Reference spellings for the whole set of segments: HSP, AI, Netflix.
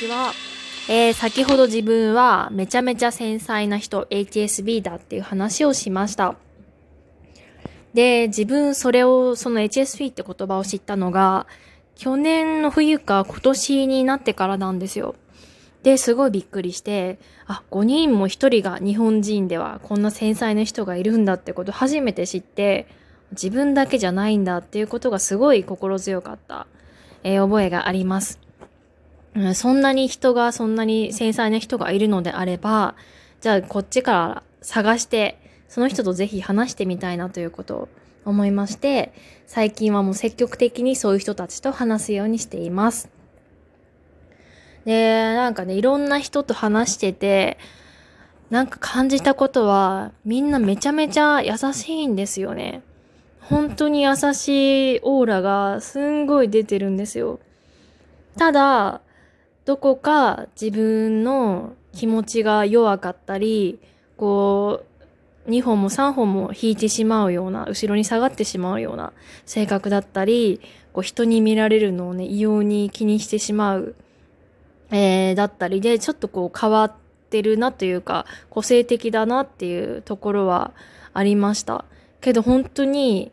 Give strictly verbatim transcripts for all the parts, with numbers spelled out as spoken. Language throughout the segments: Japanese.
ちは、えー、先ほど自分はめちゃめちゃ繊細な人 エイチエスピー だっていう話をしました。で、自分それをその エイチエスピー って言葉を知ったのが去年の冬か今年になってからなんですよ。で、すごいびっくりして、あ、ごにんもひとりが日本人ではこんな繊細な人がいるんだってことを初めて知って、自分だけじゃないんだっていうことがすごい心強かった、えー、覚えがあります、うん。そんなに人が、そんなに繊細な人がいるのであれば、じゃあこっちから探して、その人とぜひ話してみたいなということを思いまして、最近はもう積極的にそういう人たちと話すようにしています。で、なんかね、いろんな人と話してて、なんか感じたことは、みんなめちゃめちゃ優しいんですよね。本当に優しいオーラがすんごい出てるんですよ。ただ、どこか自分の気持ちが弱かったり、こう、にほんもさんぼんも引いてしまうような、後ろに下がってしまうような性格だったり、こう人に見られるのをね、異様に気にしてしまう。えー、だったりで、ちょっとこう変わってるなというか、個性的だなっていうところはありました。けど本当に、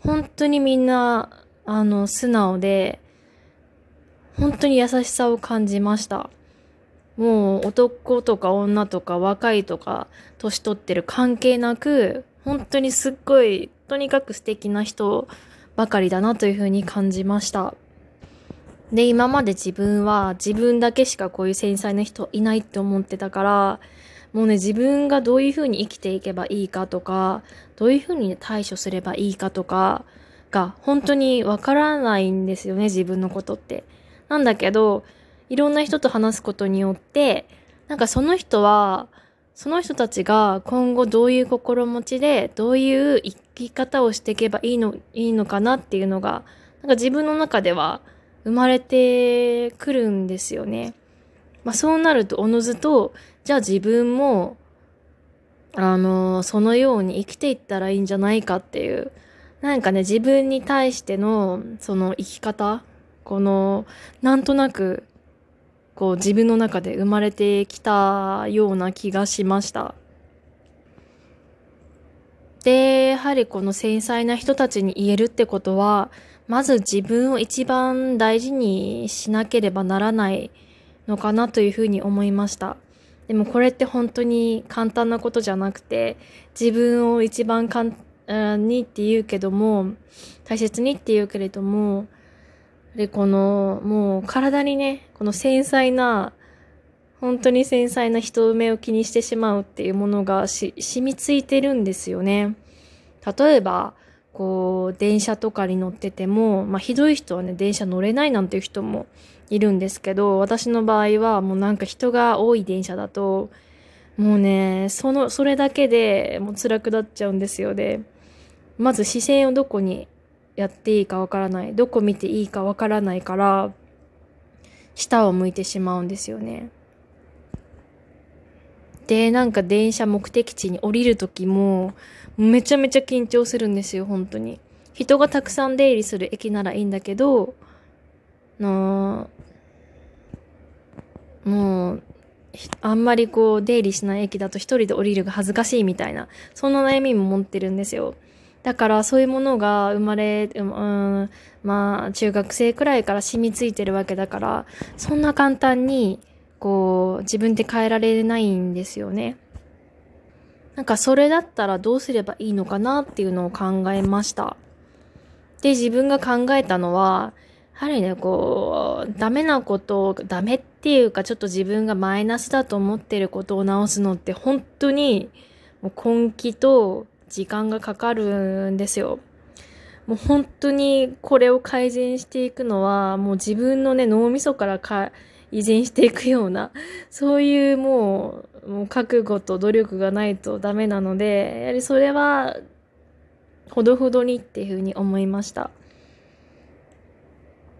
本当にみんな、あの、素直で、本当に優しさを感じました。もう男とか女とか若いとか年取ってる関係なく、本当にすっごい、とにかく素敵な人ばかりだなというふうに感じました。で、今まで自分は自分だけしかこういう繊細な人いないって思ってたから、もうね、自分がどういう風に生きていけばいいかとか、どういう風に対処すればいいかとかが本当にわからないんですよね、自分のことって。なんだけど、いろんな人と話すことによって、なんかその人は、その人たちが今後どういう心持ちで、どういう生き方をしていけばいいの、いいのかなっていうのが、なんか自分の中では、生まれてくるんですよね。まあそうなるとおのずと、じゃあ自分も、あの、そのように生きていったらいいんじゃないかっていう、なんかね、自分に対しての、その生き方、この、なんとなく、こう自分の中で生まれてきたような気がしました。で、やはりこの繊細な人たちに言えるってことは、まず自分を一番大事にしなければならないのかなというふうに思いました。でもこれって本当に簡単なことじゃなくて、自分を一番簡単にって言うけども、大切にって言うけれども、で、このもう体にね、この繊細な、本当に繊細な人目を気にしてしまうっていうものがし染みついてるんですよね。例えば、こう電車とかに乗ってても、まあ、ひどい人はね電車乗れないなんていう人もいるんですけど、私の場合はもうなんか人が多い電車だともうね、そのそれだけでもう辛くなっちゃうんですよね。まず視線をどこにやっていいかわからない、どこ見ていいかわからないから下を向いてしまうんですよね。で、なんか電車目的地に降りるときも、めちゃめちゃ緊張するんですよ、本当に。人がたくさん出入りする駅ならいいんだけど、のもう、あんまりこう、出入りしない駅だと一人で降りるが恥ずかしいみたいな、そんな悩みも持ってるんですよ。だからそういうものが生まれ、うん、まあ、中学生くらいから染みついてるわけだから、そんな簡単に、こう自分で変えられないんですよね。なんかそれだったらどうすればいいのかなっていうのを考えました。で、自分が考えたのは、やはりね、こうダメなことを、ダメっていうかちょっと自分がマイナスだと思ってることを直すのって本当にもう根気と時間がかかるんですよ。もう本当にこれを改善していくのはもう自分のね脳みそからか依然していくような、そういうもう、もう覚悟と努力がないとダメなので、やはりそれはほどほどにっていうふうに思いました。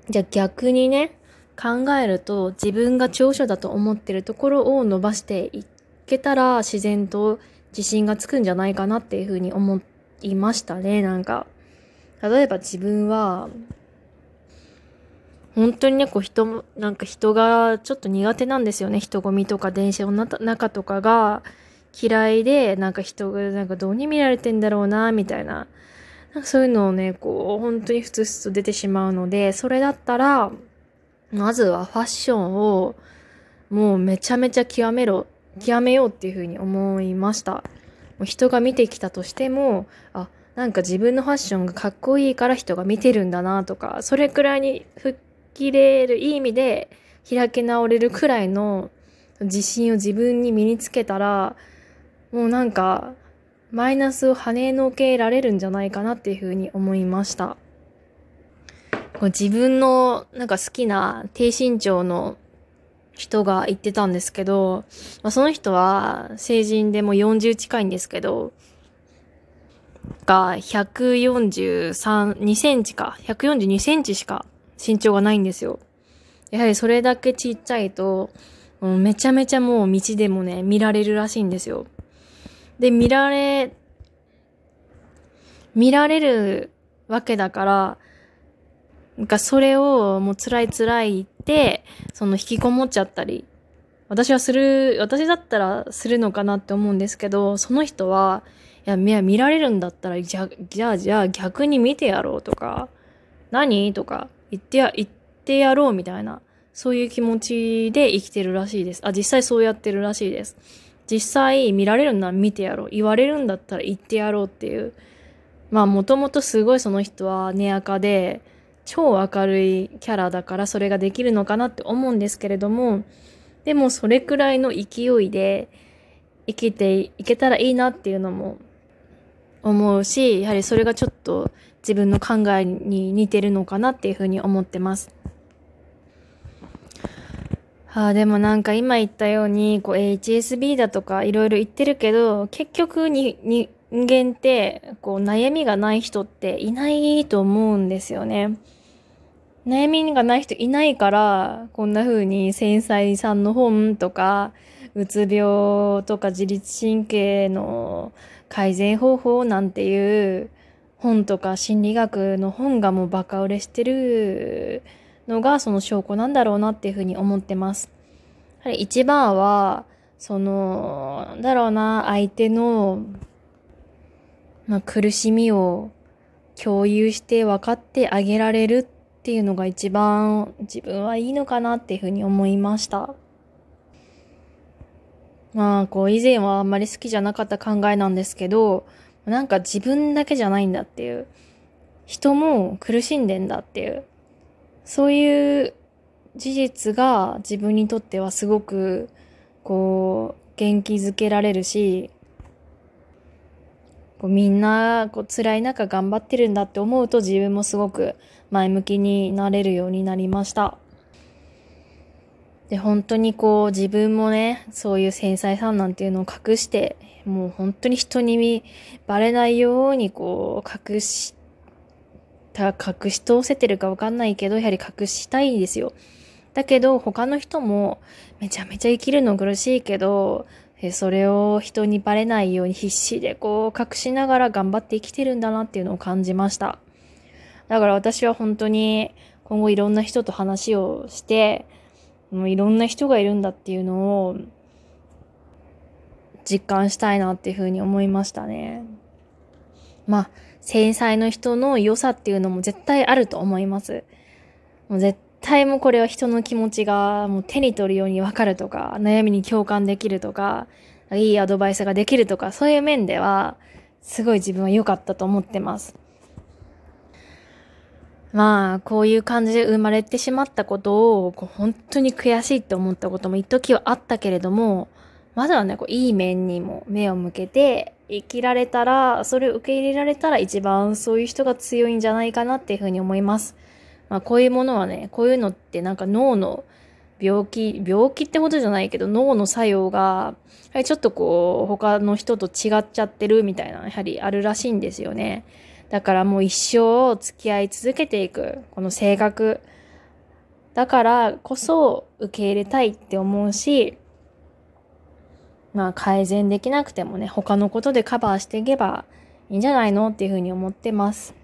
じゃあ逆にね、考えると自分が長所だと思ってるところを伸ばしていけたら自然と自信がつくんじゃないかなっていうふうに思いましたね、なんか。例えば自分は、本当にね、こう人、なんか人がちょっと苦手なんですよね。人混みとか電車の中とかが嫌いで、なんか人がなんかどうに見られてんだろうなみたいな、なんかそういうのをね、こう本当にふつふつと出てしまうので、それだったらまずはファッションをもうめちゃめちゃ極めろ極めようっていうふうに思いました。もう人が見てきたとしても、あ、なんか自分のファッションがかっこいいから人が見てるんだなとか、それくらいに吹っ切れる、いい意味で開き直れるくらいの自信を自分に身につけたら、もうなんかマイナスを跳ねのけられるんじゃないかなっていうふうに思いました。こう自分のなんか好きな低身長の人が言ってたんですけど、まあ、その人は成人でもうよんじゅう近いんですけど、がひゃくよんじゅうさん、にセンチか、ひゃくよんじゅうにセンチしか身長がないんですよ。やはりそれだけちっちゃいと、もうめちゃめちゃもう道でもね、見られるらしいんですよ。で、見られ、見られるわけだから、なんかそれをもう辛い辛いって、その引きこもっちゃったり、私はする、私だったらするのかなって思うんですけど、その人は、いや、見られるんだったら、じゃ、じゃあ、じゃあ逆に見てやろうとか、何とか言ってや、言ってやろうみたいな、そういう気持ちで生きてるらしいです。あ、実際そうやってるらしいです。実際見られるなら見てやろう。言われるんだったら言ってやろうっていう。まあ、もともとすごいその人は根明で、超明るいキャラだからそれができるのかなって思うんですけれども、でもそれくらいの勢いで生きていけたらいいなっていうのも思うし、やはりそれがちょっと自分の考えに似てるのかなっていうふうに思ってます。はあ、でもなんか今言ったようにこう エイチエスピー だとかいろいろ言ってるけど、結局にに人間ってこう悩みがない人っていないと思うんですよね。悩みがない人いないから、こんな風に繊細さんの本とかうつ病とか自律神経の改善方法なんていう本とか心理学の本がもうバカ売れしてるのがその証拠なんだろうなっていう風に思ってます。やはり一番はそのなんだろうな、相手の、まあ、苦しみを共有して分かってあげられるっていうのが一番自分はいいのかなっていうふうに思いました。まあこう以前はあんまり好きじゃなかった考えなんですけど、なんか自分だけじゃないんだっていう、人も苦しんでんだっていう、そういう事実が自分にとってはすごくこう元気づけられるし、こうみんなこう辛い中頑張ってるんだって思うと、自分もすごく前向きになれるようになりました。で、本当にこう自分もね、そういう繊細さんなんていうのを隠して、もう本当に人にバレないようにこう隠し、隠し通せてるかわかんないけど、やはり隠したいんですよ。だけど他の人もめちゃめちゃ生きるの苦しいけど、それを人にバレないように必死でこう隠しながら頑張って生きてるんだなっていうのを感じました。だから私は本当に今後いろんな人と話をして、もういろんな人がいるんだっていうのを実感したいなっていうふうに思いましたね。まあ、繊細の人の良さっていうのも絶対あると思います。もう絶対絶対もうこれは人の気持ちがもう手に取るように分かるとか、悩みに共感できるとか、いいアドバイスができるとか、そういう面ではすごい自分は良かったと思ってます。まあこういう感じで生まれてしまったことをこう本当に悔しいって思ったことも一時はあったけれども、まずはねこういい面にも目を向けて生きられたら、それを受け入れられたら一番そういう人が強いんじゃないかなっていうふうに思います。まあ、こういうものはね、こういうのってなんか脳の病気、病気ってことじゃないけど、脳の作用が、やはりちょっとこう、他の人と違っちゃってるみたいな、やはりあるらしいんですよね。だからもう一生付き合い続けていく、この性格。だからこそ受け入れたいって思うし、まあ改善できなくてもね、他のことでカバーしていけばいいんじゃないのっていうふうに思ってます。